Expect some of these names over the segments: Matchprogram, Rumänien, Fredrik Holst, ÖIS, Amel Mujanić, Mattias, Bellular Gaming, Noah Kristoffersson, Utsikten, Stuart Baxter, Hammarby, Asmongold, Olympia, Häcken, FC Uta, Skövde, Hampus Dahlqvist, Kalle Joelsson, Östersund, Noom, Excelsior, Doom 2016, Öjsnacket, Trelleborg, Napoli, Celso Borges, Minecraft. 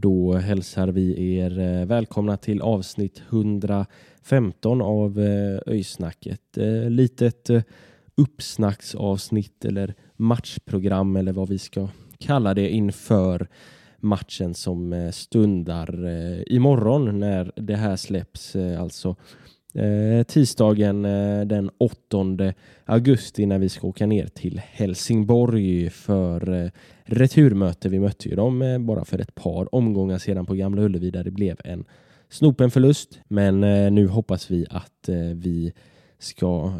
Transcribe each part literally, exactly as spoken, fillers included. Då hälsar vi er välkomna till avsnitt hundrafemton av Öjsnacket. Litet uppsnacksavsnitt eller matchprogram eller vad vi ska kalla det inför matchen som stundar imorgon när det här släpps. Alltså tisdagen den åttonde augusti när vi ska åka ner till Helsingborg för returmöte. Vi mötte ju dem bara för ett par omgångar sedan på Gamla Ullevi där det blev en snopenförlust. Men nu hoppas vi att vi ska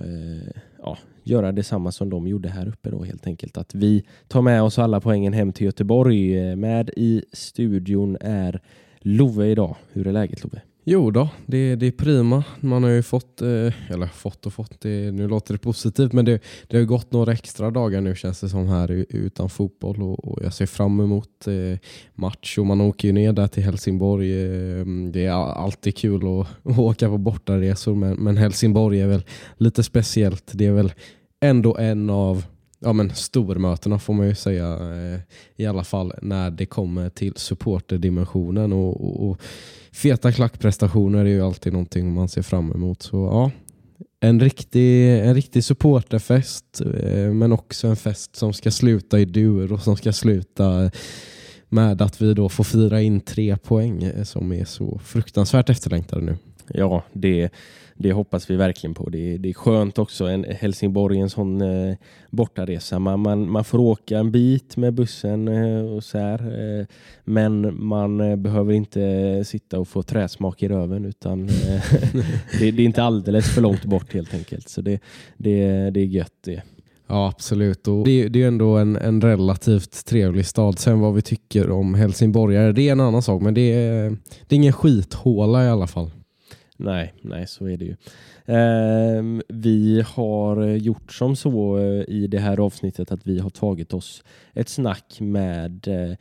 ja, göra detsamma som de gjorde här uppe då helt enkelt. Att vi tar med oss alla poängen hem till Göteborg. Med i studion är Love idag. Hur är läget, Love? Jo då, det, det är prima. Man har ju fått, eller fått och fått, det, nu låter det positivt, men det, det har gått några extra dagar nu känns det som här utan fotboll och, och jag ser fram emot match och man åker ju ner där till Helsingborg. Det är alltid kul att, att åka på bortaresor, men, men Helsingborg är väl lite speciellt. Det är väl ändå en av ja, men stormötena får man ju säga i alla fall när det kommer till supporterdimensionen och, och, och feta klackprestationer är ju alltid någonting man ser fram emot. Så ja, en riktig, en riktig supporterfest men också en fest som ska sluta i dur och som ska sluta med att vi då får fira in tre poäng som är så fruktansvärt efterlängtade nu. Ja, det, det hoppas vi verkligen på. Det, det är skönt också. En, Helsingborg, en sån eh, bortaresa. Man, man, man får åka en bit med bussen eh, och så här. Eh, men man eh, behöver inte sitta och få träsmak i röven utan eh, det, det är inte alldeles för långt bort helt enkelt. Så det, det, det är gött det. Ja, absolut. Och det, det är ju ändå en, en relativt trevlig stad. Sen vad vi tycker om helsingborgare, det är en annan sak. Men det är, det är ingen skithåla i alla fall. Nej, nej, så är det ju. Eh, vi har gjort som så eh, i det här avsnittet att vi har tagit oss ett snack med eh,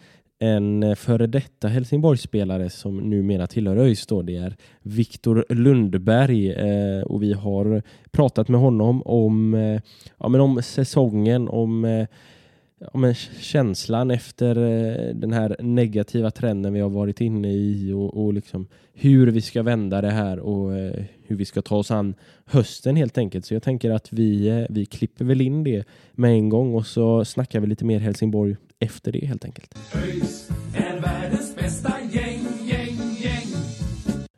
en före detta Helsingborgsspelare som numera tillhör ÖIS då. Det är Viktor Lundberg eh, och vi har pratat med honom om, eh, ja, men om säsongen, om... Eh, Ja, men känslan efter den här negativa trenden vi har varit inne i och, och liksom hur vi ska vända det här och hur vi ska ta oss an hösten helt enkelt. Så jag tänker att vi, vi klipper väl in det med en gång och så snackar vi lite mer Helsingborg efter det helt enkelt. ÖIS är världens bästa gäng, gäng, gäng.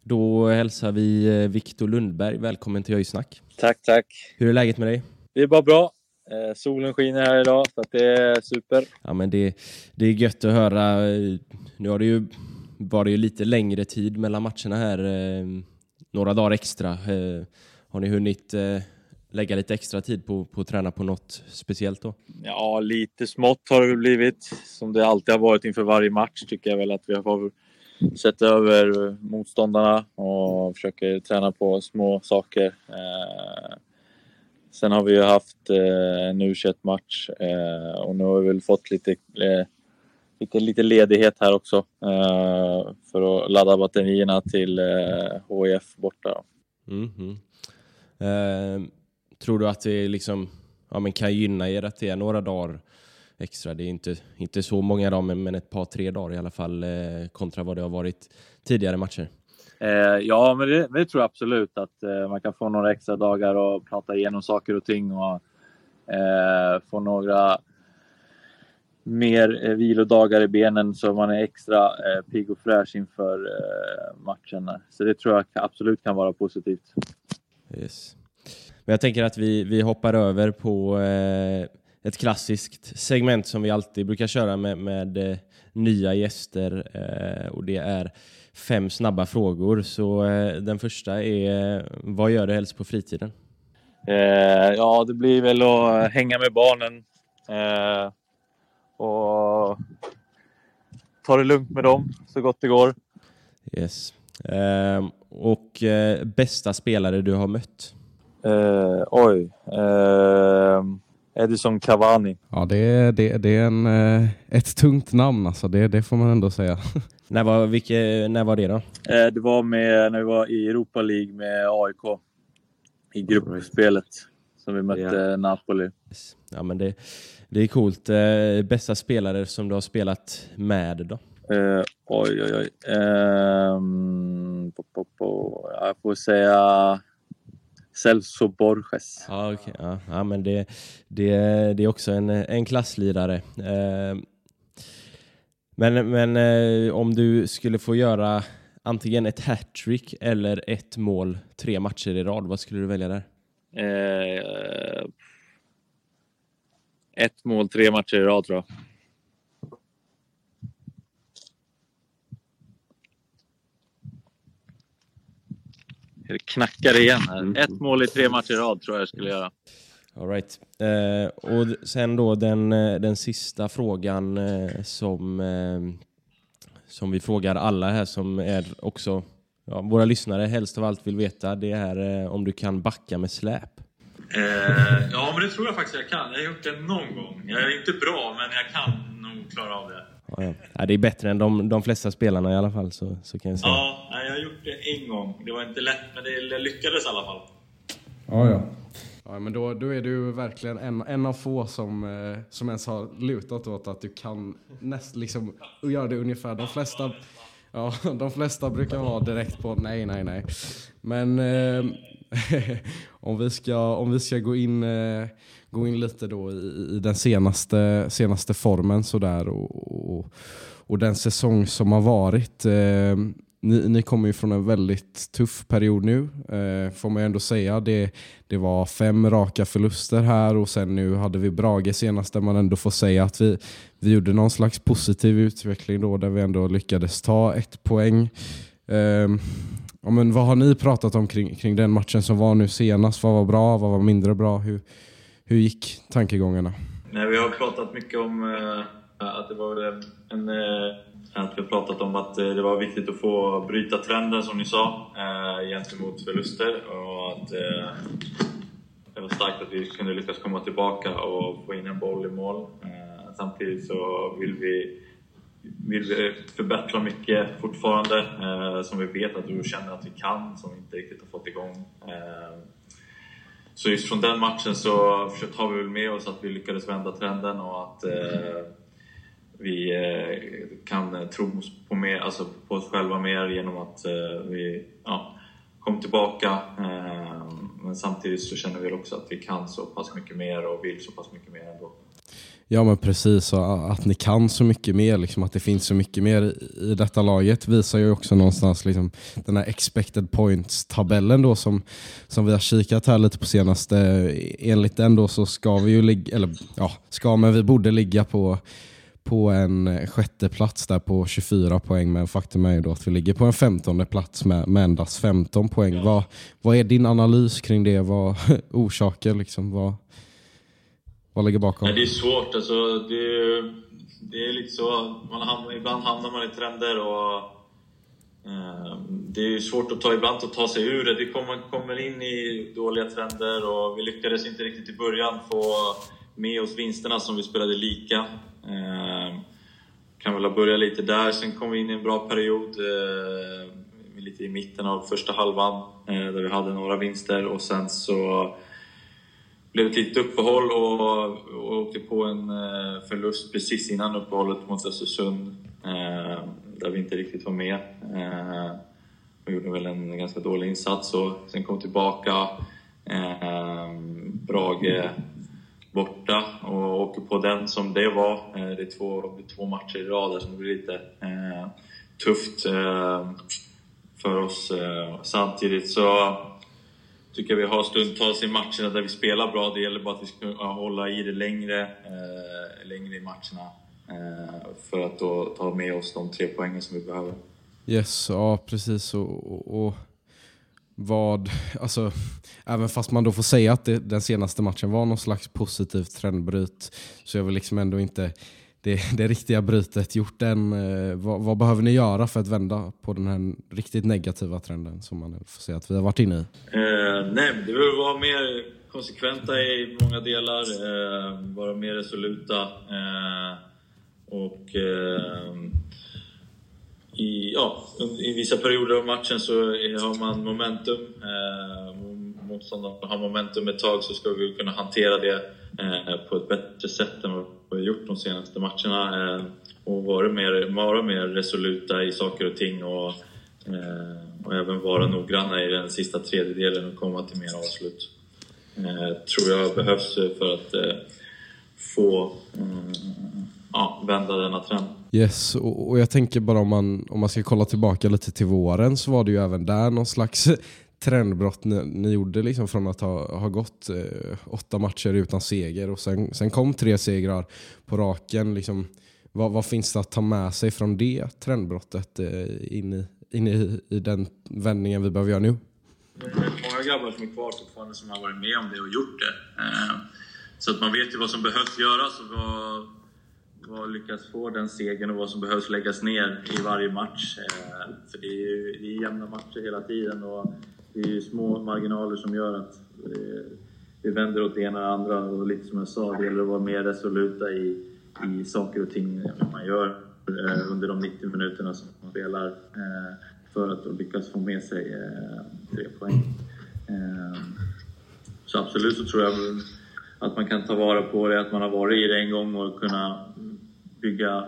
Då hälsar vi Viktor Lundberg. Välkommen till ÖIS-snack. Tack, tack. Hur är läget med dig? Det är bara bra. Solen skiner här idag så att det är super. Ja, men det, det är gött att höra. Nu har det ju varit ju lite längre tid mellan matcherna här. Några dagar extra. Har ni hunnit lägga lite extra tid på, på att träna på något speciellt då? Ja, lite smått har det blivit. Som det alltid har varit inför varje match tycker jag väl att vi har sett över motståndarna. Och försöker träna på små saker. Sen har vi ju haft eh, en U tjugoett-match eh, och nu har vi väl fått lite, eh, lite, lite ledighet här också eh, för att ladda batterierna till eh, H I F borta. Mm-hmm. Eh, tror du att det liksom, ja, men kan gynna er att det är några dagar extra? Det är inte, inte så många dagar men, men ett par tre dagar i alla fall eh, kontra vad det har varit tidigare matcher. Ja, men det, men det tror jag absolut att eh, man kan få några extra dagar och prata igenom saker och ting och eh, få några mer eh, vilodagar i benen så man är extra eh, pigg och fräsch inför eh, matchen. Så det tror jag absolut kan vara positivt. Yes. Men jag tänker att vi, vi hoppar över på eh, ett klassiskt segment som vi alltid brukar köra med, med eh, nya gäster. Eh, och det är fem snabba frågor. Så eh, den första är, vad gör du helst på fritiden? Eh, ja, det blir väl att hänga med barnen. Eh, och ta det lugnt med dem så gott det går. Yes. Eh, och eh, bästa spelare du har mött? Uh, oj uh, Edinson Cavani. Ja, det är, det, det är en, uh, ett tungt namn alltså. det, det får man ändå säga. När var, vilke, när var det då? Uh, det var med, när vi var i Europa League med A I K i gruppspelet som vi mötte yeah. Napoli. Ja, men det, det är coolt. Uh, bästa spelare som du har spelat med då? Uh, oj oj oj um, po, po, po. Jag får säga Celso Borges. Ja, okay. ja, ja men det, det, det är också en, en klasslirare. Eh, men men eh, om du skulle få göra antingen ett hattrick eller ett mål tre matcher i rad, vad skulle du välja där? Eh, ett mål tre matcher i rad tror jag. Det knackar igen här. Ett mål i tre matcher i rad tror jag skulle göra. All right. Eh, och sen då den, den sista frågan eh, som, eh, som vi frågar alla här som är också ja, våra lyssnare helst av allt vill veta. Det är eh, om du kan backa med släp. Eh, ja, men det tror jag faktiskt jag kan. Jag har gjort det någon gång. Jag är inte bra, men jag kan nog klara av det. Ja, ja. Det är bättre än de, de flesta spelarna i alla fall, så, så kan jag säga. Ja, jag har gjort det en gång. Det var inte lätt, men det lyckades i alla fall. Ja, ja. Ja, men då, då är du verkligen en, en av få som, som ens har lutat åt att du kan näst, liksom, göra det ungefär. De flesta, ja, de flesta brukar vara direkt på nej, nej, nej. Men eh, om, vi ska, om vi ska gå in... Eh, Gå in lite då i, i den senaste, senaste formen så där och, och, och den säsong som har varit. Eh, ni, ni kommer ju från en väldigt tuff period nu, eh, får man ju ändå säga. Det, det var fem raka förluster här och sen nu hade vi Brage senast där man ändå får säga att vi, vi gjorde någon slags positiv utveckling då där vi ändå lyckades ta ett poäng. Eh, ja, men vad har ni pratat om kring, kring den matchen som var nu senast? Vad var bra? Vad var mindre bra? Hur... Hur gick tankegångarna? Nej, vi har pratat mycket om äh, att det var en, äh, att vi har pratat om att äh, det var viktigt att få bryta trenden som ni sa äh, gentemot förluster och att äh, det var starkt att vi kunde lyckas komma tillbaka och få in en boll i mål. Äh, samtidigt så vill vi, vill vi förbättra mycket fortfarande äh, som vi vet att vi känner att vi kan, som vi inte riktigt har fått igång. Äh, Så just från den matchen så har vi väl med oss att vi lyckades vända trenden och att eh, vi kan tro på, mer, alltså på oss själva mer genom att eh, vi ja, kom tillbaka. Eh, men samtidigt så känner vi också att vi kan så pass mycket mer och vill så pass mycket mer ändå. Ja, men precis. Att ni kan så mycket mer, liksom, att det finns så mycket mer i detta laget visar ju också någonstans liksom, den här expected points-tabellen då som, som vi har kikat här lite på senaste. Enligt den då så ska vi ju ligga, eller ja, ska men vi borde ligga på, på en sjätte plats där på tjugofyra poäng. Men faktum är ju då att vi ligger på en femtonde plats med, med endast femton poäng. Ja. Vad, vad är din analys kring det? Vad orsaker liksom? Vad... Nej, det är svårt. Alltså, det är, det är liksom, man hamnar, ibland hamnar man i trender och eh, det är svårt att ta, ibland att ta sig ur det. Vi kommer, kommer in i dåliga trender och vi lyckades inte riktigt i början få med oss vinsterna som vi spelade lika. Eh, kan väl börja lite där. Sen kom vi in i en bra period eh, lite i mitten av första halvan eh, där vi hade några vinster och sen så blev ett litet uppehåll och, och åkte på en förlust precis innan uppehållet mot Östersund eh, där vi inte riktigt var med. Eh, vi gjorde väl en ganska dålig insats och sen kom tillbaka eh, Brage borta och åker på den som det var. Eh, det är två, två matcher i rad som blir lite eh, tufft eh, för oss eh, samtidigt så tycker vi har stundtals i matcherna där vi spelar bra. Det gäller bara att vi ska hålla i det längre, eh, längre i matcherna eh, för att då ta med oss de tre poängen som vi behöver. Yes, ja precis. Och, och, och vad, alltså, även fast man då får säga att det, den senaste matchen var någon slags positivt trendbryt, så är väl liksom ändå inte det, det riktiga brytet gjort än. Eh, vad, vad behöver ni göra för att vända på den här riktigt negativa trenden som man får säga att vi har varit inne i? Eh, nej, det vill vara mer konsekventa i många delar, eh, vara mer resoluta eh, och eh, I, ja, i vissa perioder av matchen så har man momentum. Eh, motståndaren har momentum ett tag, så ska vi kunna hantera det eh, på ett bättre sätt än vad vi har gjort de senaste matcherna. Eh, och vara mer, vara mer resoluta i saker och ting och, eh, och även vara noggranna i den sista tredjedelen och komma till mer avslut. Eh, tror jag behövs för att eh, få eh, ja, vända denna trend. Yes, och, och jag tänker bara om man, om man ska kolla tillbaka lite till våren, så var det ju även där någon slags trendbrott ni, ni gjorde liksom, från att ha, ha gått eh, åtta matcher utan seger och sen, sen kom tre segrar på raken. Liksom, vad, vad finns det att ta med sig från det trendbrottet eh, in, i, in i, i den vändningen vi behöver göra nu? Det är många grabbar som är kvar fortfarande som har varit med om det och gjort det. Eh, så att man vet ju vad som behövs göras och vad... vad lyckas få den segern och vad som behövs läggas ner i varje match. Eh, för det är ju det är jämna matcher hela tiden och det är ju små marginaler som gör att eh, vi vänder åt det ena och det andra. Och lite som jag sa, det gäller att vara mer resoluta i, i saker och ting man gör eh, under de nittio minuterna som man spelar eh, för att då lyckas få med sig eh, tre poäng. Eh, så absolut så tror jag att man kan ta vara på det, att man har varit i det en gång och kunna bygga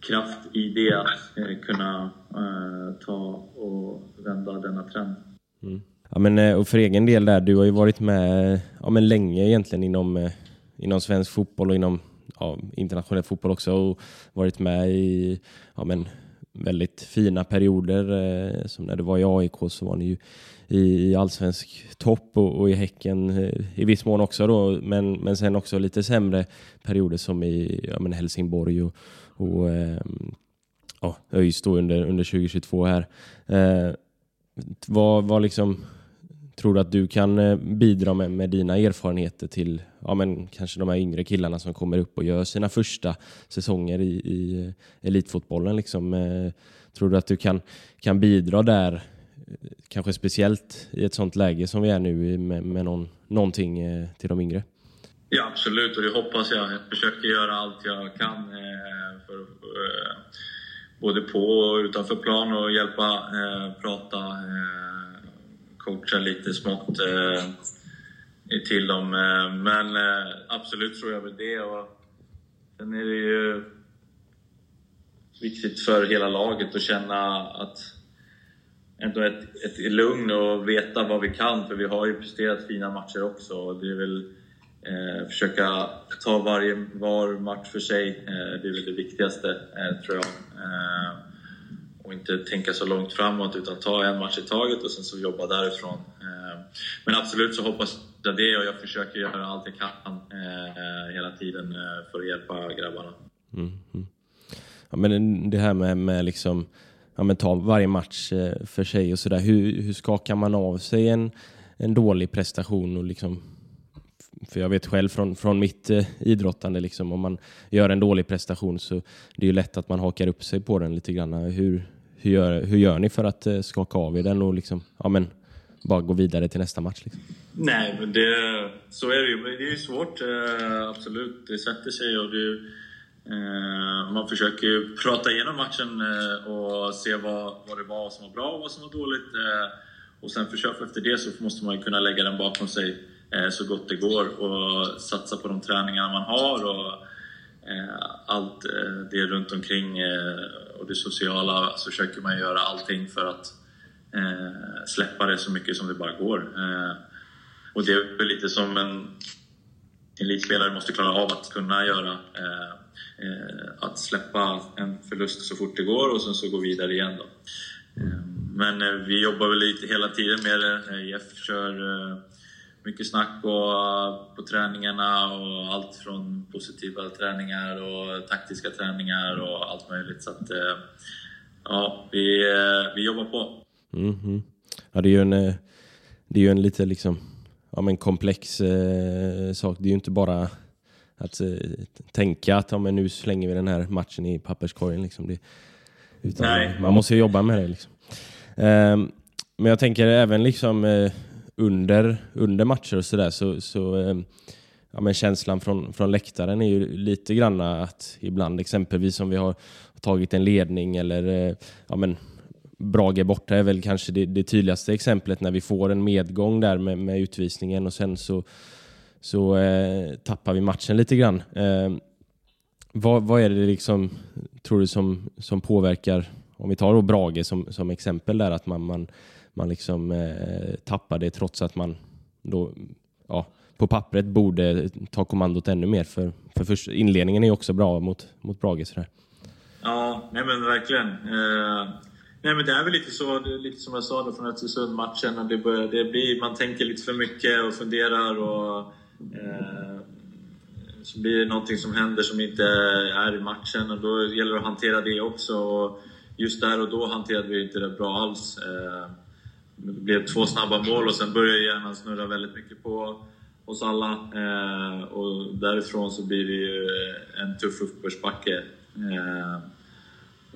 kraft i det, att eh, kunna eh, ta och vända denna trend. Mm. Ja, men, och för egen del där, du har ju varit med ja, men länge egentligen inom, inom svensk fotboll och inom ja, internationell fotboll också, och varit med i ja, men, väldigt fina perioder. Som när du var i A I K så var ni ju i allsvensk topp och, och i Häcken i viss mån också då, men, men sen också lite sämre perioder som i ja, men Helsingborg och, och ja, ÖIS då under, under tjugo tjugotvå här. Eh, vad, vad liksom tror du att du kan bidra med, med dina erfarenheter till ja, men kanske de här yngre killarna som kommer upp och gör sina första säsonger i, i elitfotbollen liksom? Eh, tror du att du kan, kan bidra där, kanske speciellt i ett sånt läge som vi är nu med, med någon, någonting eh, till de yngre? Ja, absolut, och det hoppas jag. Jag försöker göra allt jag kan eh, för, eh, både på och utanför plan, och hjälpa, eh, prata, eh, coacha lite smått eh, till dem. Eh, men eh, absolut tror jag väl det. Och sen är det ju viktigt för hela laget att känna att ändå ett, ett lugn och veta vad vi kan, för vi har ju presterat fina matcher också, och det är väl eh, försöka ta varje var match för sig, eh, det är väl det viktigaste eh, tror jag, eh, och inte tänka så långt framåt utan ta en match i taget och sen så jobba därifrån. Eh, men absolut så hoppas jag det, och jag försöker göra allt jag kan eh, hela tiden eh, för att hjälpa grabbarna. Mm, mm. Ja, men det här med, med liksom ja, men ta varje match för sig och sådär. Hur, hur skakar man av sig en, en dålig prestation? Och liksom, för jag vet själv från, från mitt idrottande, liksom, om man gör en dålig prestation så det är ju lätt att man hakar upp sig på den lite grann. Hur, hur, gör, hur gör ni för att skaka av er den och liksom, ja, men, bara gå vidare till nästa match? Liksom? Nej, men det, så är det ju. Men det är ju svårt, absolut. Det sätter sig, och det är ju... man försöker ju prata igenom matchen och se vad, vad det var som var bra och vad som var dåligt, och sen försöka efter det, så måste man ju kunna lägga den bakom sig så gott det går och satsa på de träningar man har och allt det runt omkring och det sociala, så försöker man göra allting för att släppa det så mycket som det bara går. Och det är lite som en elitspelare måste klara av att kunna göra, att släppa en förlust så fort det går och sen så gå vidare igen då. men vi jobbar väl lite hela tiden med det. Jeff kör mycket snack på träningarna och allt från positiva träningar och taktiska träningar och allt möjligt. Så att ja, vi, vi jobbar på. Mm-hmm. Ja, det är ju en, det är ju en lite liksom, ja, men komplex eh, sak. Det är ju inte bara att eh, tänka att ja, men nu slänger vi den här matchen i papperskorgen. Liksom. Det, utan nej. Man måste ju jobba med det. Liksom. Eh, men jag tänker även liksom, eh, under, under matcher och sådär så, så eh, ja, men känslan från, från läktaren är ju lite grann att ibland exempelvis om vi har tagit en ledning eller eh, ja, men Brage borta är väl kanske det, det tydligaste exemplet när vi får en medgång där med, med utvisningen och sen så, så eh, tappar vi matchen lite grann. Eh, vad, vad är det liksom, tror du, som, som påverkar, om vi tar då Brage som, som exempel där, att man, man, man liksom eh, tappar det trots att man då, ja, på pappret borde ta kommandot ännu mer för, för först, inledningen är ju också bra mot, mot Brage sådär. Ja, nej men verkligen. Eh... Nej, men det är väl lite så, lite som jag sa då från Östersund-matchen, när det börjar, det blir, man tänker lite för mycket och funderar och eh, så blir det någonting som händer som inte är i matchen och då gäller det att hantera det också, och just där och då hanterade vi inte det bra alls. Eh, det blev två snabba mål och sen började hjärnan snurra väldigt mycket på oss alla eh, och därifrån så blir det ju en tuff uppförsbacke. Eh,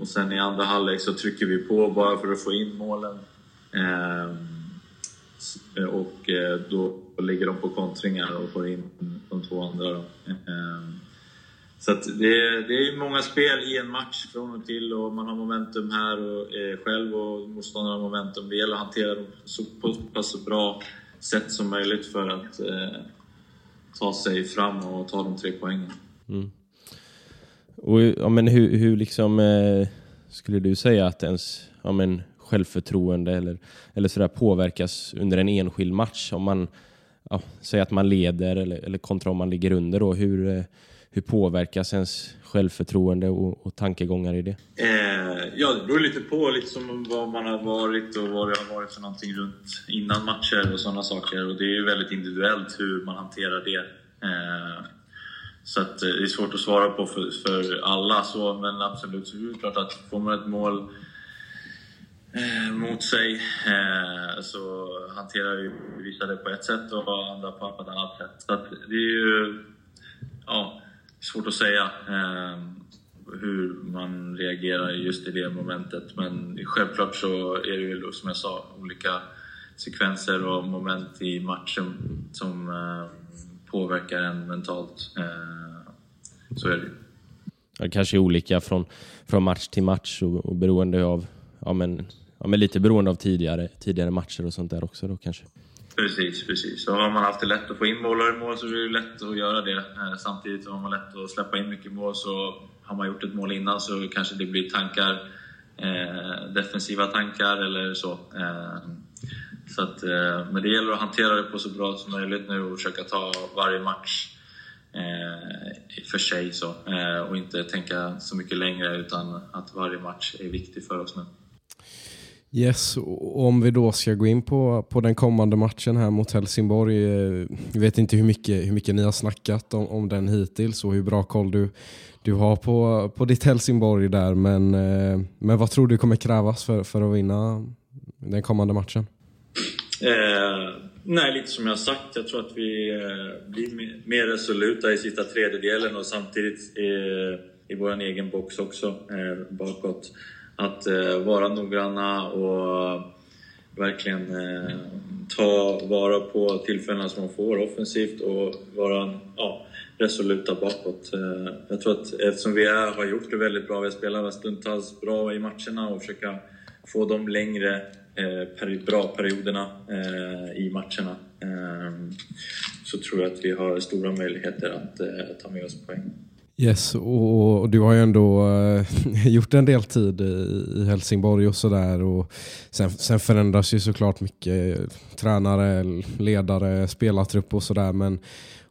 Och sen i andra halvlek så trycker vi på bara för att få in målen. Eh, och då ligger de på kontringar och får in de två andra. Då. Eh, så att det, det är många spel i en match från och till. Och man har momentum här och, eh, själv och motståndaren har momentum. Det gäller att hantera dem så, på pass så bra sätt som möjligt för att eh, ta sig fram och ta de tre poängen. Mm. Och, ja, men hur, hur liksom, eh, skulle du säga att ens, ja, men självförtroende eller, eller sådär påverkas under en enskild match om man, ja, säger att man leder eller, eller kontra om man ligger under då, hur, eh, hur påverkas ens självförtroende och, och tankegångar i det? Eh, ja, det beror lite på liksom vad man har varit och vad det har varit för någonting runt innan matcher och sådana saker, och det är ju väldigt individuellt hur man hanterar det. Eh, Så att det är svårt att svara på för, för alla så, men absolut så är det klart att får man ett mål eh, mot sig eh, så hanterar vi vissa det på ett sätt och andra på ett annat sätt. Så att det är ju, ja, svårt att säga eh, hur man reagerar just i det momentet, men självklart så är det ju som jag sa olika sekvenser och moment i matchen som eh, påverkar en mentalt. Så är det. Ja, kanske olika från, från match till match och, och beroende av, ja, men, ja, men lite beroende av tidigare, tidigare matcher och sånt där också då kanske. Precis, precis. Så har man haft det lätt att få in bollar i mål så är det lätt att göra det. Samtidigt har man lätt att släppa in mycket mål, så har man gjort ett mål innan så kanske det blir tankar, eh, defensiva tankar eller så. Eh, Så att, men det gäller att hantera det på så bra som möjligt nu och försöka ta varje match eh, för sig så, eh, och inte tänka så mycket längre utan att varje match är viktig för oss nu. Yes, och om vi då ska gå in på, på den kommande matchen här mot Helsingborg. Jag vet inte hur mycket, hur mycket ni har snackat om, om den hittills och hur bra koll du, du har på, på ditt Helsingborg där, men, eh, men vad tror du kommer krävas för, för att vinna den kommande matchen? Eh, nej, lite som jag sagt, jag tror att vi eh, blir mer resoluta i sista tredjedelen och samtidigt eh, i vår egen box också, eh, bakåt, att eh, vara noggranna och verkligen eh, ta vara på tillfällena som man får offensivt och vara, ja, resoluta bakåt. eh, jag tror att eftersom vi är, har gjort det väldigt bra, vi spelar stundtals bra i matcherna och försöka få dem längre bra perioderna eh, i matcherna, eh, så tror jag att vi har stora möjligheter att eh, ta med oss poäng. Yes, och, och du har ju ändå eh, gjort en del tid i, i Helsingborg och sådär, och sen, sen förändras ju såklart mycket tränare, ledare, spelartrupp och sådär, men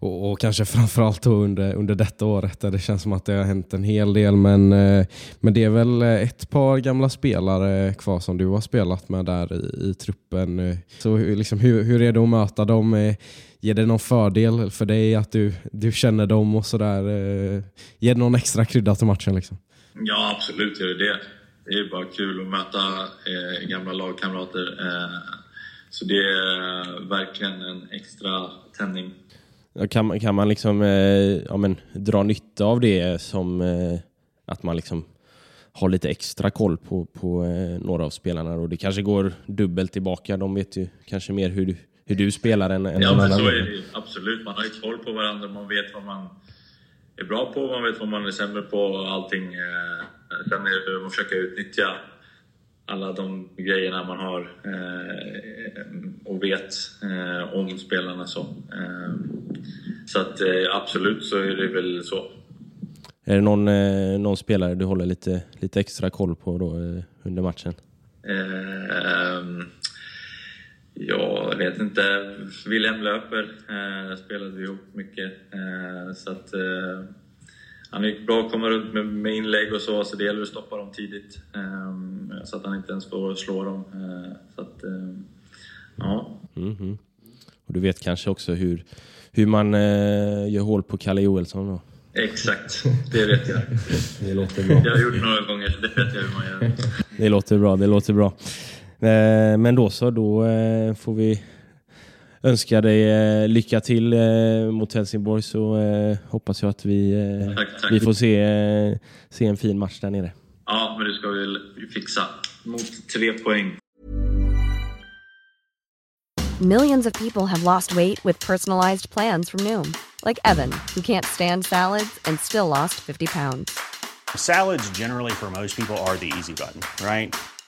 Och, och kanske framförallt under, under detta året där det känns som att det har hänt en hel del. Men, men det är väl ett par gamla spelare kvar som du har spelat med där i, i truppen. Så liksom, hur, hur är det att möta dem? Ger det någon fördel för dig att du, du känner dem och sådär? Ger det någon extra krydda till matchen liksom? Ja, absolut gör det. Det är bara kul att möta eh, gamla lagkamrater. Eh, så det är verkligen en extra tändning. Kan, kan man liksom eh, ja, men, dra nytta av det som eh, att man liksom har lite extra koll på, på eh, några av spelarna? Och det kanske går dubbelt tillbaka. De vet ju kanske mer hur du, hur du spelar än, än ja, men så är det. Absolut, man har ju koll på varandra. Man vet vad man är bra på, man vet vad man är sämre på och allting. Eh, sen är det att försöka utnyttja alla de grejerna man har eh, och vet eh, om spelarna så. Eh, så att eh, absolut så är det väl så. Är det någon, eh, någon spelare du håller lite, lite extra koll på då eh, under matchen? Eh, eh, jag vet inte. William löper. Eh, spelade vi ihop mycket. Eh, så att... Eh, Han är bra att komma runt med, med inlägg och så, så det gäller att stoppa dem tidigt. Um, så att han inte ens får slå dem. Uh, så att, um, ja. Mm-hmm. Och du vet kanske också hur, hur man uh, gör hål på Kalle Joelsson då? Exakt, det vet jag. Det låter bra. Jag har gjort några gånger, så det vet jag hur man gör. Det låter bra, det låter bra. Uh, men då så, då uh, får vi... önskar dig lycka till mot Helsingborg, så hoppas jag att vi, tack, tack. vi får se, se en fin match där nere. Ja, men du ska väl fixa mot tre poäng. Millions of people have lost weight with personalized plans from Noom. Like Evan, who can't stand salads and still lost fifty pounds. Salads generally for most people are the easy button, right?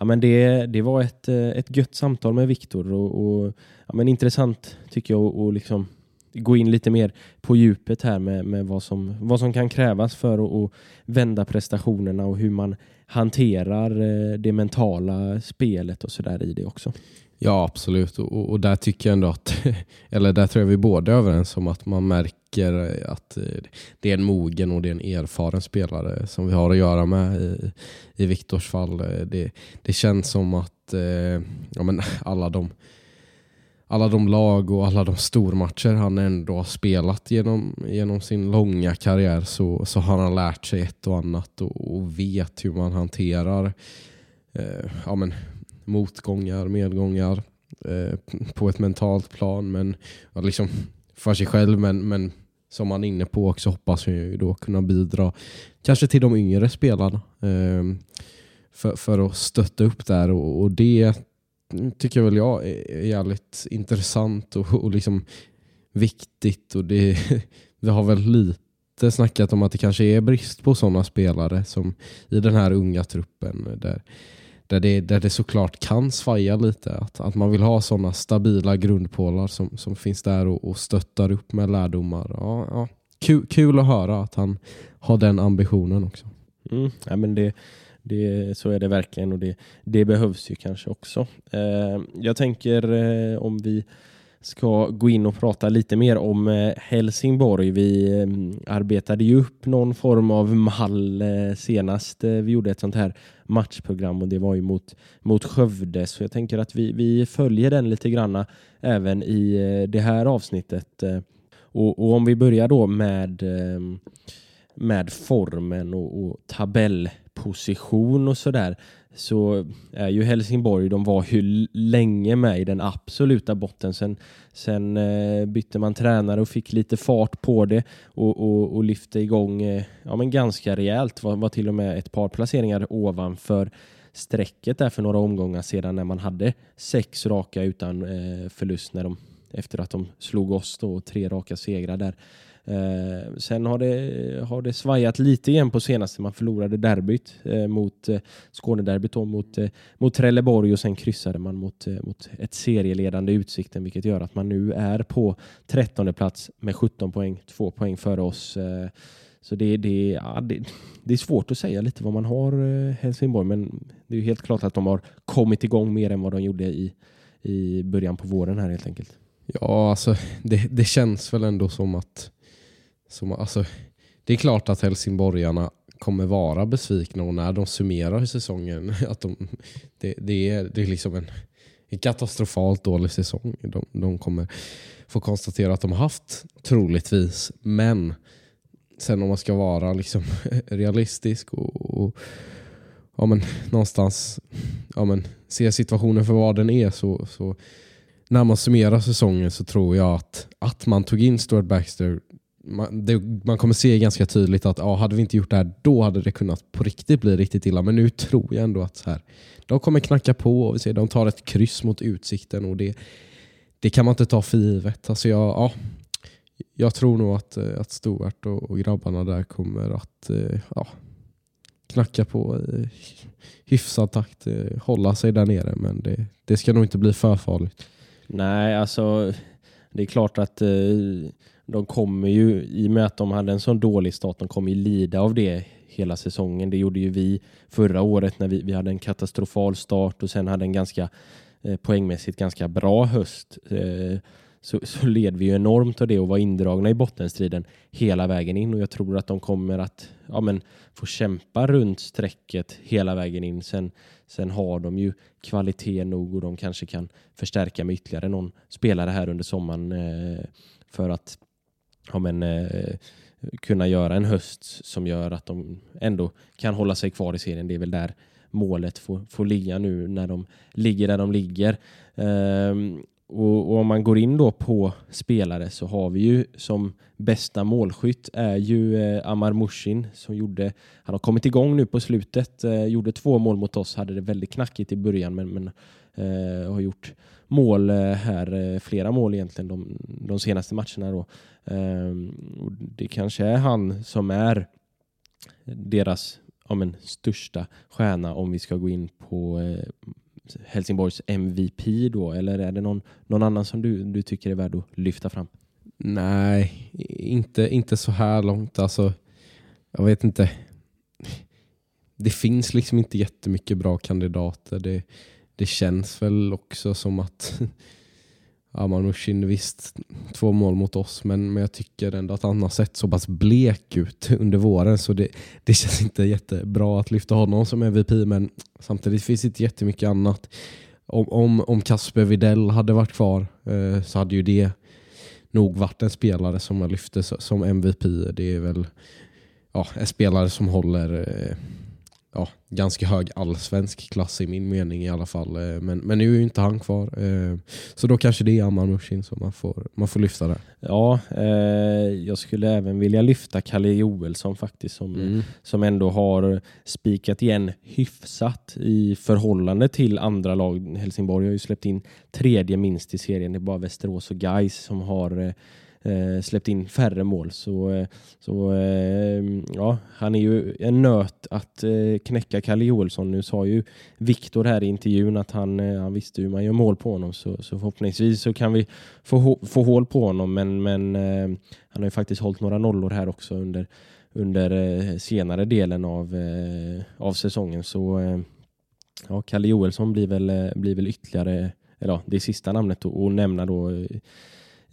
Ja, men det, det var ett, ett gött samtal med Viktor och, och ja, men intressant tycker jag att liksom gå in lite mer på djupet här med, med vad, som, vad som kan krävas för att och vända prestationerna och hur man hanterar det mentala spelet och sådär i det också. Ja, absolut. Och, och där tycker jag ändå att, eller där tror jag vi båda är överens om att man märker att det är en mogen och det är en erfaren spelare som vi har att göra med i, i Viktors fall. Det, det känns som att ja, men alla de alla de lag och alla de stormatcher han ändå har spelat genom, genom sin långa karriär så, så har han lärt sig ett och annat och, och vet hur man hanterar ja, men motgångar, medgångar eh, på ett mentalt plan, men ja, liksom för sig själv, men, men som man är inne på också hoppas ju då kunna bidra kanske till de yngre spelarna eh, för, för att stötta upp där och, och det tycker jag väl jag är jävligt intressant och, och liksom viktigt och det, det har väl lite snackat om att det kanske är brist på sådana spelare som i den här unga truppen där Där det, där det såklart kan svaja lite. Att, att man vill ha sådana stabila grundpålar som, som finns där och, och stöttar upp med lärdomar. Ja, ja. Kul, kul att höra att han har den ambitionen också. Mm. Ja, men det, det, så är det verkligen och det, det behövs ju kanske också. Eh, jag tänker eh, om vi ska gå in och prata lite mer om eh, Helsingborg. Vi eh, arbetade ju upp någon form av mall eh, senast. Eh, vi gjorde ett sånt här matchprogram och det var ju mot, mot Skövde. Så jag tänker att vi, vi följer den lite granna även i eh, det här avsnittet. Eh, och, och om vi börjar då med eh, med formen och, och tabellposition och sådär, så är ju Helsingborg, de var ju länge med i den absoluta botten. Sen, sen eh, bytte man tränare och fick lite fart på det och, och, och lyfte igång eh, ja, men ganska rejält. Var, var till och med ett par placeringar ovanför strecket där för några omgångar sedan, när man hade sex raka utan eh, förlust när de, efter att de slog oss då, och tre raka segrar där. Eh, sen har det, har det svajat lite igen på senaste. Man förlorade derbyt eh, mot eh, Skånederbyt och mot, eh, mot Trelleborg, och sen kryssade man mot, eh, mot ett serieledande Utsikten, vilket gör att man nu är på trettonde plats med sjutton poäng, två poäng före oss. Eh, så det, det, ja, det, det är svårt att säga lite vad man har eh, Helsingborg, men det är ju helt klart att de har kommit igång mer än vad de gjorde i, i början på våren här helt enkelt. Ja, alltså det, det känns väl ändå som att som, alltså, det är klart att helsingborgarna kommer vara besvikna, och när de summerar säsongen att de, det, det, är, det är liksom en, en katastrofalt dålig säsong. De, de kommer få konstatera att de har haft troligtvis, men sen om man ska vara liksom realistisk och, och ja, men, någonstans ja, men, se situationen för vad den är, så, så när man summerar säsongen så tror jag att, att man tog in Stuart Baxter. Man, det, man kommer se ganska tydligt att ja, hade vi inte gjort det här, då hade det kunnat på riktigt bli riktigt illa. Men nu tror jag ändå att så här, de kommer knacka på, och vi ser, de tar ett kryss mot Utsikten, och det, det kan man inte ta för givet. Alltså jag, ja, jag tror nog att, att Stuart och, och grabbarna där kommer att ja, knacka på i hyfsad takt, hålla sig där nere, men det, det ska nog inte bli för farligt. Nej, alltså det är klart att eh, de kommer ju, i och med att de hade en sån dålig start, de kommer ju lida av det hela säsongen. Det gjorde ju vi förra året när vi, vi hade en katastrofal start och sen hade en ganska eh, poängmässigt ganska bra höst. Eh, så, så led vi ju enormt av det och var indragna i bottenstriden hela vägen in, och jag tror att de kommer att ja, men, få kämpa runt strecket hela vägen in. Sen, sen har de ju kvalitet nog, och de kanske kan förstärka med ytterligare någon spelare här under sommaren eh, för att ja, men, eh, kunna göra en höst som gör att de ändå kan hålla sig kvar i serien. Det är väl där målet får, får ligga nu när de ligger där de ligger. Eh, Och, och om man går in då på spelare, så har vi ju som bästa målskytt är ju eh, Amar Muhsin, som gjorde, han har kommit igång nu på slutet, eh, gjorde två mål mot oss, hade det väldigt knackigt i början, men, men eh, har gjort mål eh, här, eh, flera mål egentligen de, de senaste matcherna då. Eh, och det kanske är han som är deras ja, men, största stjärna, om vi ska gå in på eh, Helsingborgs M V P då, eller är det någon, någon annan som du, du tycker är värd att lyfta fram? Nej, inte, inte så här långt. Alltså, jag vet inte. Det finns liksom inte jättemycket bra kandidater. Det, det känns väl också som att Amar Muhsin, visst, två mål mot oss, men, men jag tycker ändå att han har sett så pass blek ut under våren, så det, det känns inte jättebra att lyfta honom som M V P, men samtidigt finns det inte jättemycket annat. Om, om, om Kasper Widell hade varit kvar eh, så hade ju det nog varit en spelare som man lyfte som M V P. Det är väl ja, en spelare som håller eh, ja, ganska hög allsvensk klass i min mening i alla fall, men, men nu är ju inte han kvar, så då kanske det är Amar Muhsin som man får, man får lyfta där. Ja, eh, jag skulle även vilja lyfta Kalle Joelsson faktiskt, som, mm. som ändå har spikat igen hyfsat i förhållande till andra lag. Helsingborg har ju släppt in tredje minst i serien, det är bara Västerås och Gais som har Eh, släppt in färre mål, så, så eh, ja, han är ju en nöt att eh, knäcka, Kalle Joelsson. Nu sa ju Viktor här i intervjun att han, eh, han visste hur man gör mål på honom, så, så förhoppningsvis så kan vi få, få hål på honom, men, men eh, han har ju faktiskt hållit några nollor här också under, under eh, senare delen av, eh, av säsongen, så eh, ja, Kalle Joelsson blir väl, blir väl ytterligare, eller ja, det är sista namnet att nämna då,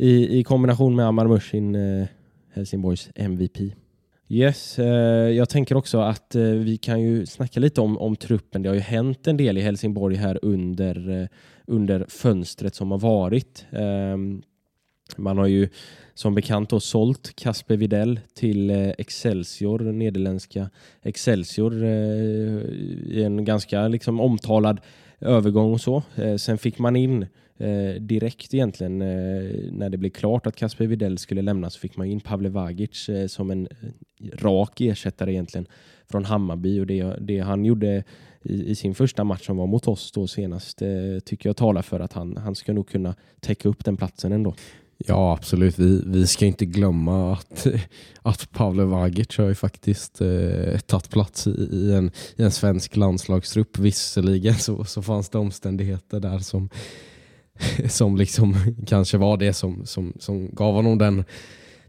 I, I kombination med Amar Muhsin, eh, Helsingborgs M V P. Yes, eh, jag tänker också att eh, vi kan ju snacka lite om, om truppen. Det har ju hänt en del i Helsingborg här under, eh, under fönstret som har varit. Eh, Man har ju som bekant då sålt Kasper Widell till Excelsior, nederländska Excelsior, i en ganska liksom omtalad övergång och så. Sen fick man in direkt egentligen när det blev klart att Kasper Widell skulle lämna, så fick man in Pavle Vagic som en rak ersättare egentligen från Hammarby, och det, det han gjorde i, i sin första match som var mot oss då senast tycker jag talar för att han, han ska nog kunna täcka upp den platsen ändå. Ja, absolut. Vi, vi ska inte glömma att, att Pavle Vagic har ju faktiskt eh, tagit plats i, i, en, i en svensk landslagstrupp. Visserligen så, så fanns det omständigheter där som, som liksom kanske var det som, som, som gav honom den,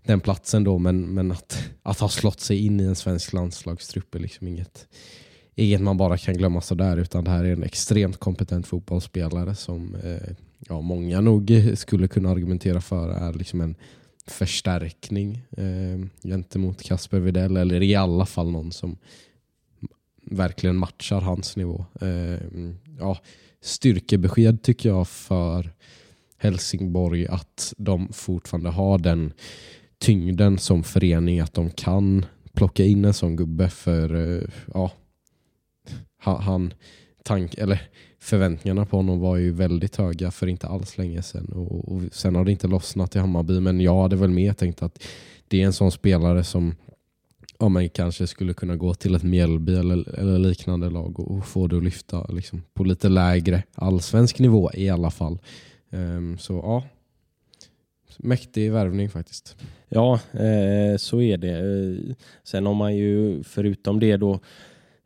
den platsen då. Men, men att, att ha slått sig in i en svensk landslagstrupp är liksom inget, inget man bara kan glömma sådär. Utan det här är en extremt kompetent fotbollsspelare som... Eh, Ja, många nog skulle kunna argumentera för är liksom en förstärkning eh, gentemot Kasper Widell, eller i alla fall någon som verkligen matchar hans nivå. Eh, ja, styrkebesked tycker jag för Helsingborg, att de fortfarande har den tyngden som förening, att de kan plocka in en sån gubbe för eh, ja, han tank eller förväntningarna på honom var ju väldigt höga för inte alls länge sedan, och, och sen har det inte lossnat i Hammarby, men jag hade väl mer tänkt att det är en sån spelare som ja, man kanske skulle kunna gå till ett Mjällby eller, eller liknande lag och, och få det att lyfta liksom, på lite lägre allsvensk nivå i alla fall. Um, så ja, mäktig värvning faktiskt. Ja, eh, så är det. Sen har man ju förutom det då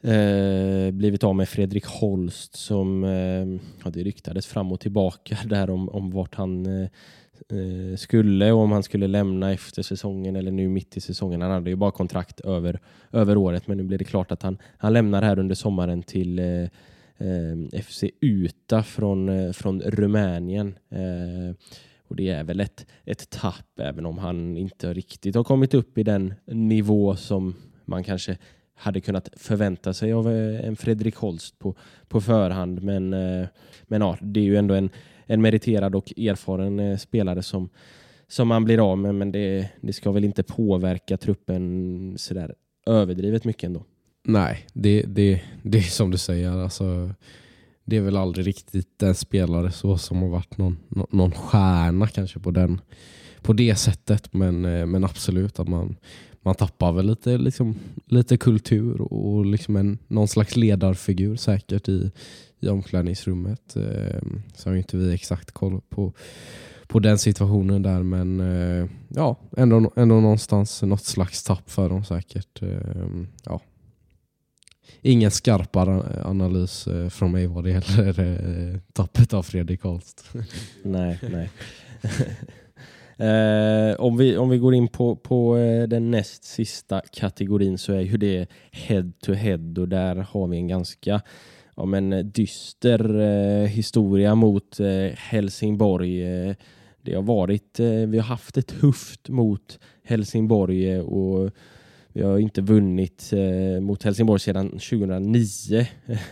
Eh, blivit av med Fredrik Holst som eh, ja, det ryktades fram och tillbaka där om, om vart han eh, skulle och om han skulle lämna efter säsongen eller nu mitt i säsongen. Han hade ju bara kontrakt över, över året, men nu blir det klart att han, han lämnar här under sommaren till eh, eh, F C Uta från, eh, från Rumänien. Eh, Och det är väl ett, ett tapp, även om han inte riktigt har kommit upp i den nivå som man kanske hade kunnat förvänta sig av en Fredrik Holst på, på förhand. Men, men ja, det är ju ändå en, en meriterad och erfaren spelare som, som man blir av med. Men det, det ska väl inte påverka truppen sådär överdrivet mycket ändå. Nej, det, det, det är som du säger. Alltså, det är väl aldrig riktigt en spelare så som har varit någon, någon stjärna kanske på, den, på det sättet. Men, men absolut att man... Man tappar väl lite, liksom, lite kultur och liksom en, någon slags ledarfigur säkert i, i omklädningsrummet. Eh, så har inte vi exakt koll på, på den situationen där. Men eh, ja, ändå, ändå någonstans något slags tapp för dem säkert. Eh, ja. Ingen skarpare analys eh, från mig vad det gäller eh, tappet av Fredrik Holst. Nej, nej. Eh, om, vi, om vi går in på, på den näst sista kategorin så är ju det head to head, och där har vi en ganska ja, men, dyster eh, historia mot eh, Helsingborg. Eh, det har varit, eh, vi har haft ett tufft mot Helsingborg, eh, och vi har inte vunnit eh, mot Helsingborg sedan tjugohundranio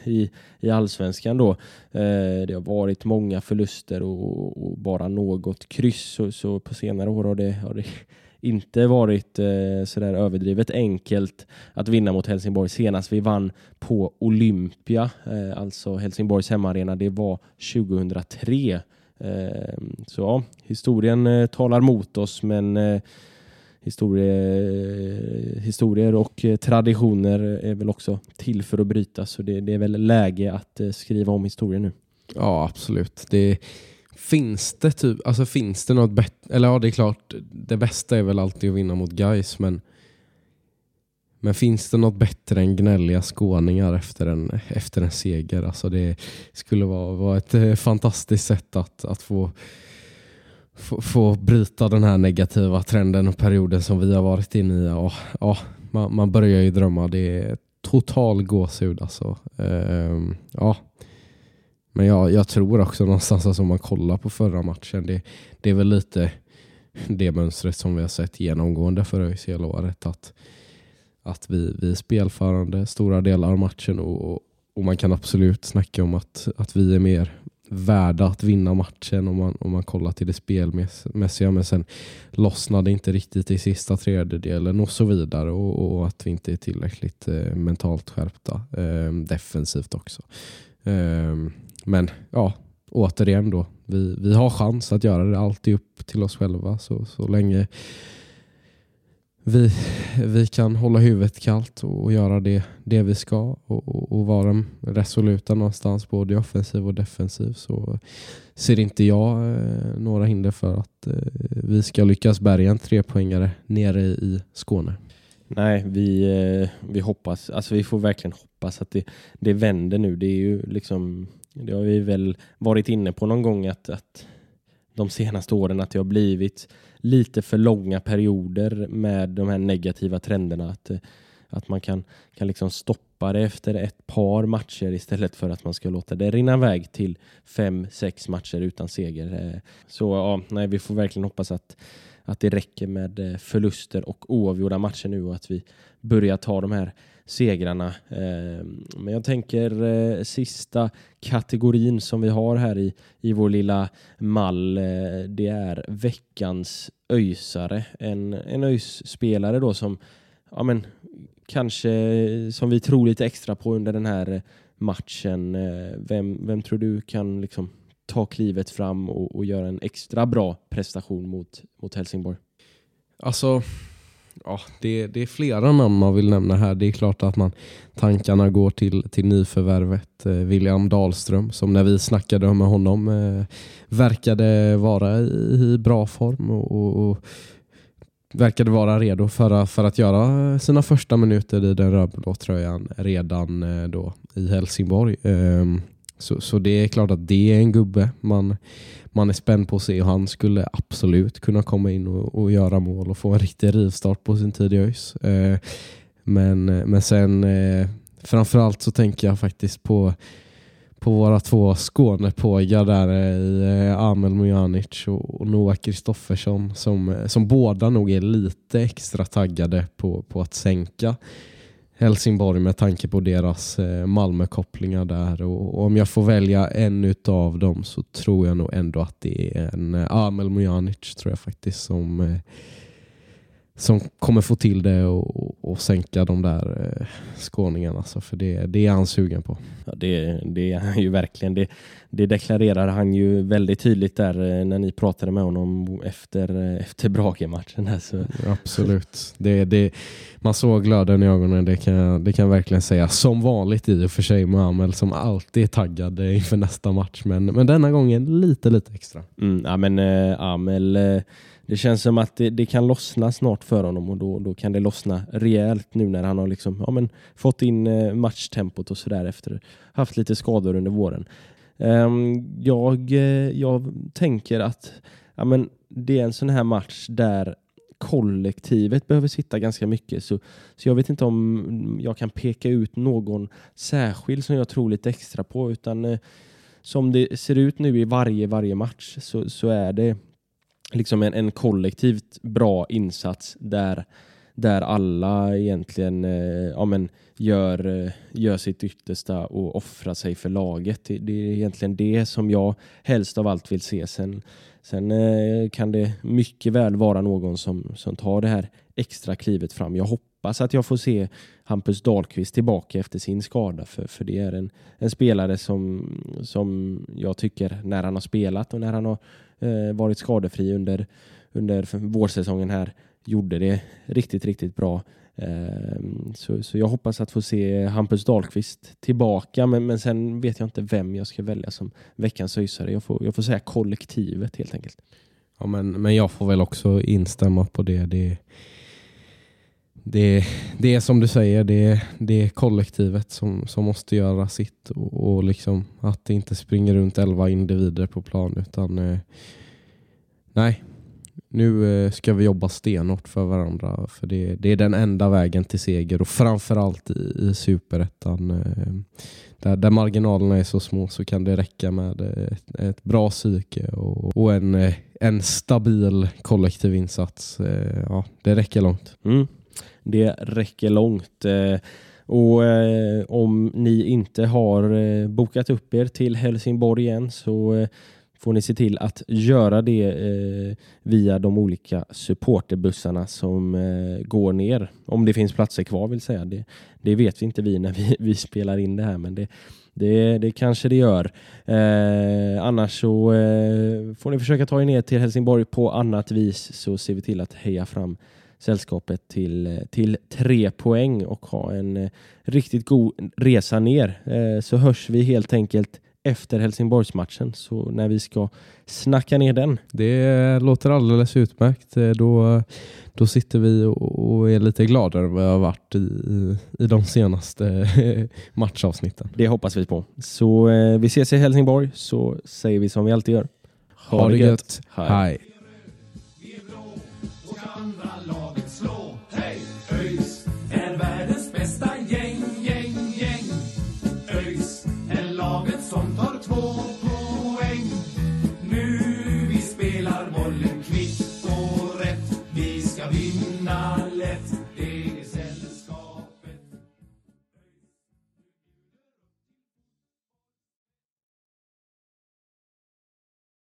i, i Allsvenskan då. Eh, det har varit många förluster och, och bara något kryss. Så, så på senare år har det, har det inte varit eh, sådär överdrivet enkelt att vinna mot Helsingborg. Senast vi vann på Olympia, eh, alltså Helsingborgs hemmaarena, det var tjugohundratre. Eh, så ja, historien eh, talar mot oss, men... Eh, Historier, historier och traditioner är väl också till för att brytas, så det, det är väl läge att skriva om historien nu. Ja, absolut. Det finns det typ, alltså finns det något bättre, eller ja, det är klart, det bästa är väl alltid att vinna mot Guys, men men finns det något bättre än gnälliga skåningar efter en efter en seger? Alltså det skulle vara, vara ett fantastiskt sätt att att få Få, få bryta den här negativa trenden och perioden som vi har varit inne i. Ja, ja, man, man börjar ju drömma. Det är total gåshud alltså. Ehm, ja. Men ja, jag tror också någonstans, alltså, om man kollar på förra matchen, det, det är väl lite det mönstret som vi har sett genomgående för ÖIS hela året. Att, att vi, vi är spelförande stora delar av matchen, och, och man kan absolut snacka om att, att vi är mer värda att vinna matchen om man, om man kollar till det spelmässiga, men sen lossnade inte riktigt i sista tredjedelen och så vidare, och, och att vi inte är tillräckligt eh, mentalt skärpta eh, defensivt också. Eh, men ja, återigen då, vi, vi har chans att göra det, alltid upp till oss själva, så, så länge vi, vi kan hålla huvudet kallt och, och göra det, det vi ska och, och, och vara resoluta någonstans både offensiv och defensiv, så ser inte jag eh, några hinder för att eh, vi ska lyckas bärga en trepoängare nere i Skåne. Nej, vi, eh, vi hoppas, alltså vi får verkligen hoppas att det, det vänder nu. Det är ju liksom, det har vi väl varit inne på någon gång att, att de senaste åren att det har blivit lite för långa perioder med de här negativa trenderna. Att, att man kan, kan liksom stoppa det efter ett par matcher istället för att man ska låta det rinna iväg till fem, sex matcher utan seger. Så ja, nej, vi får verkligen hoppas att, att det räcker med förluster och oavgjorda matcher nu och att vi börjar ta de här segrarna. Men jag tänker sista kategorin som vi har här i, i vår lilla mall, det är veckans öjsare. En, en öjsspelare då som, ja men, kanske som vi tror lite extra på under den här matchen. Vem, vem tror du kan liksom ta klivet fram och, och göra en extra bra prestation mot, mot Helsingborg? Alltså, ja, det, det är flera namn man vill nämna här. Det är klart att man, tankarna går till, till nyförvärvet eh, William Dahlström, som när vi snackade med honom eh, verkade vara i, i bra form och, och, och verkade vara redo för, för att göra sina första minuter i den rödblå tröjan redan eh, då i Helsingborg. Eh, Så, så det är klart att det är en gubbe man, man är spänd på att se, och han skulle absolut kunna komma in och, och göra mål och få en riktig rivstart på sin tid i ÖIS. Eh, men, men sen eh, framförallt så tänker jag faktiskt på, på våra två Skånepågar där i eh, Amel Mujanić och, och Noah Kristoffersson som, som båda nog är lite extra taggade på, på att sänka Helsingborg med tanke på deras Malmö-kopplingar där, och om jag får välja en utav dem så tror jag nog ändå att det är en Amel Mujanić, tror jag faktiskt, som, som kommer få till det och, och sänka de där skåningarna, alltså, för det, det är han sugen på. Ja, det, det är han ju verkligen. Det, det deklarerar han ju väldigt tydligt där när ni pratade med honom efter, efter Brage-matchen. Alltså. Absolut. Det, det, man såg glöden i ögonen, det kan, det kan verkligen säga. Som vanligt i och för sig med Amel, som alltid är taggad inför nästa match, men, men denna gången lite, lite extra. Mm, ja, men äh, Amel... Äh, Det känns som att det, det kan lossna snart för honom, och då, då kan det lossna rejält nu när han har liksom, ja, men, fått in matchtempot och sådär efter haft lite skador under våren. Um, jag, jag tänker att ja, men, det är en sån här match där kollektivet behöver sitta ganska mycket, så, så jag vet inte om jag kan peka ut någon särskild som jag tror lite extra på, utan eh, som det ser ut nu i varje, varje match så, så är det liksom en, en kollektivt bra insats där, där alla egentligen eh, ja, men gör, gör sitt yttersta och offrar sig för laget. Det, det är egentligen det som jag helst av allt vill se. Sen, sen eh, kan det mycket väl vara någon som, som tar det här extra klivet fram. Jag hoppas att jag får se Hampus Dahlqvist tillbaka efter sin skada, för, för det är en, en spelare som, som jag tycker när han har spelat och när han har varit skadefri under, under vårsäsongen här, gjorde det riktigt, riktigt bra. Så, så jag hoppas att få se Hampus Dahlqvist tillbaka, men, men sen vet jag inte vem jag ska välja som veckans öjsare. Jag får, jag får säga kollektivet helt enkelt. Ja, men, men jag får väl också instämma på det. Det, det, det är som du säger, det, det är kollektivet som, som måste göra sitt, och, och liksom att det inte springer runt elva individer på plan, utan eh, nej, nu eh, ska vi jobba stenhårt för varandra, för det, det är den enda vägen till seger, och framförallt i, i Superettan eh, där, där marginalerna är så små, så kan det räcka med ett, ett bra psyke och, och en, eh, en stabil kollektiv insats. Eh, ja, det räcker långt. Mm. Det räcker långt. Och eh, om ni inte har eh, bokat upp er till Helsingborg än, så eh, får ni se till att göra det eh, via de olika supporterbussarna som eh, går ner. Om det finns platser kvar, vill säga. Det, det vet vi inte vi när vi, vi spelar in det här, men det, det, det kanske det gör. Eh, annars så eh, får ni försöka ta er ner till Helsingborg på annat vis, så ser vi till att heja fram sällskapet till, till tre poäng och ha en eh, riktigt god resa ner. Eh, så hörs vi helt enkelt efter Helsingborgsmatchen, så när vi ska snacka ner den. Det låter alldeles utmärkt. Då, då sitter vi och är lite gladare än vad jag har varit i, i de senaste matchavsnitten. Det hoppas vi på. Så eh, vi ses i Helsingborg, så säger vi som vi alltid gör. Ha, ha det gött. gött. Hej.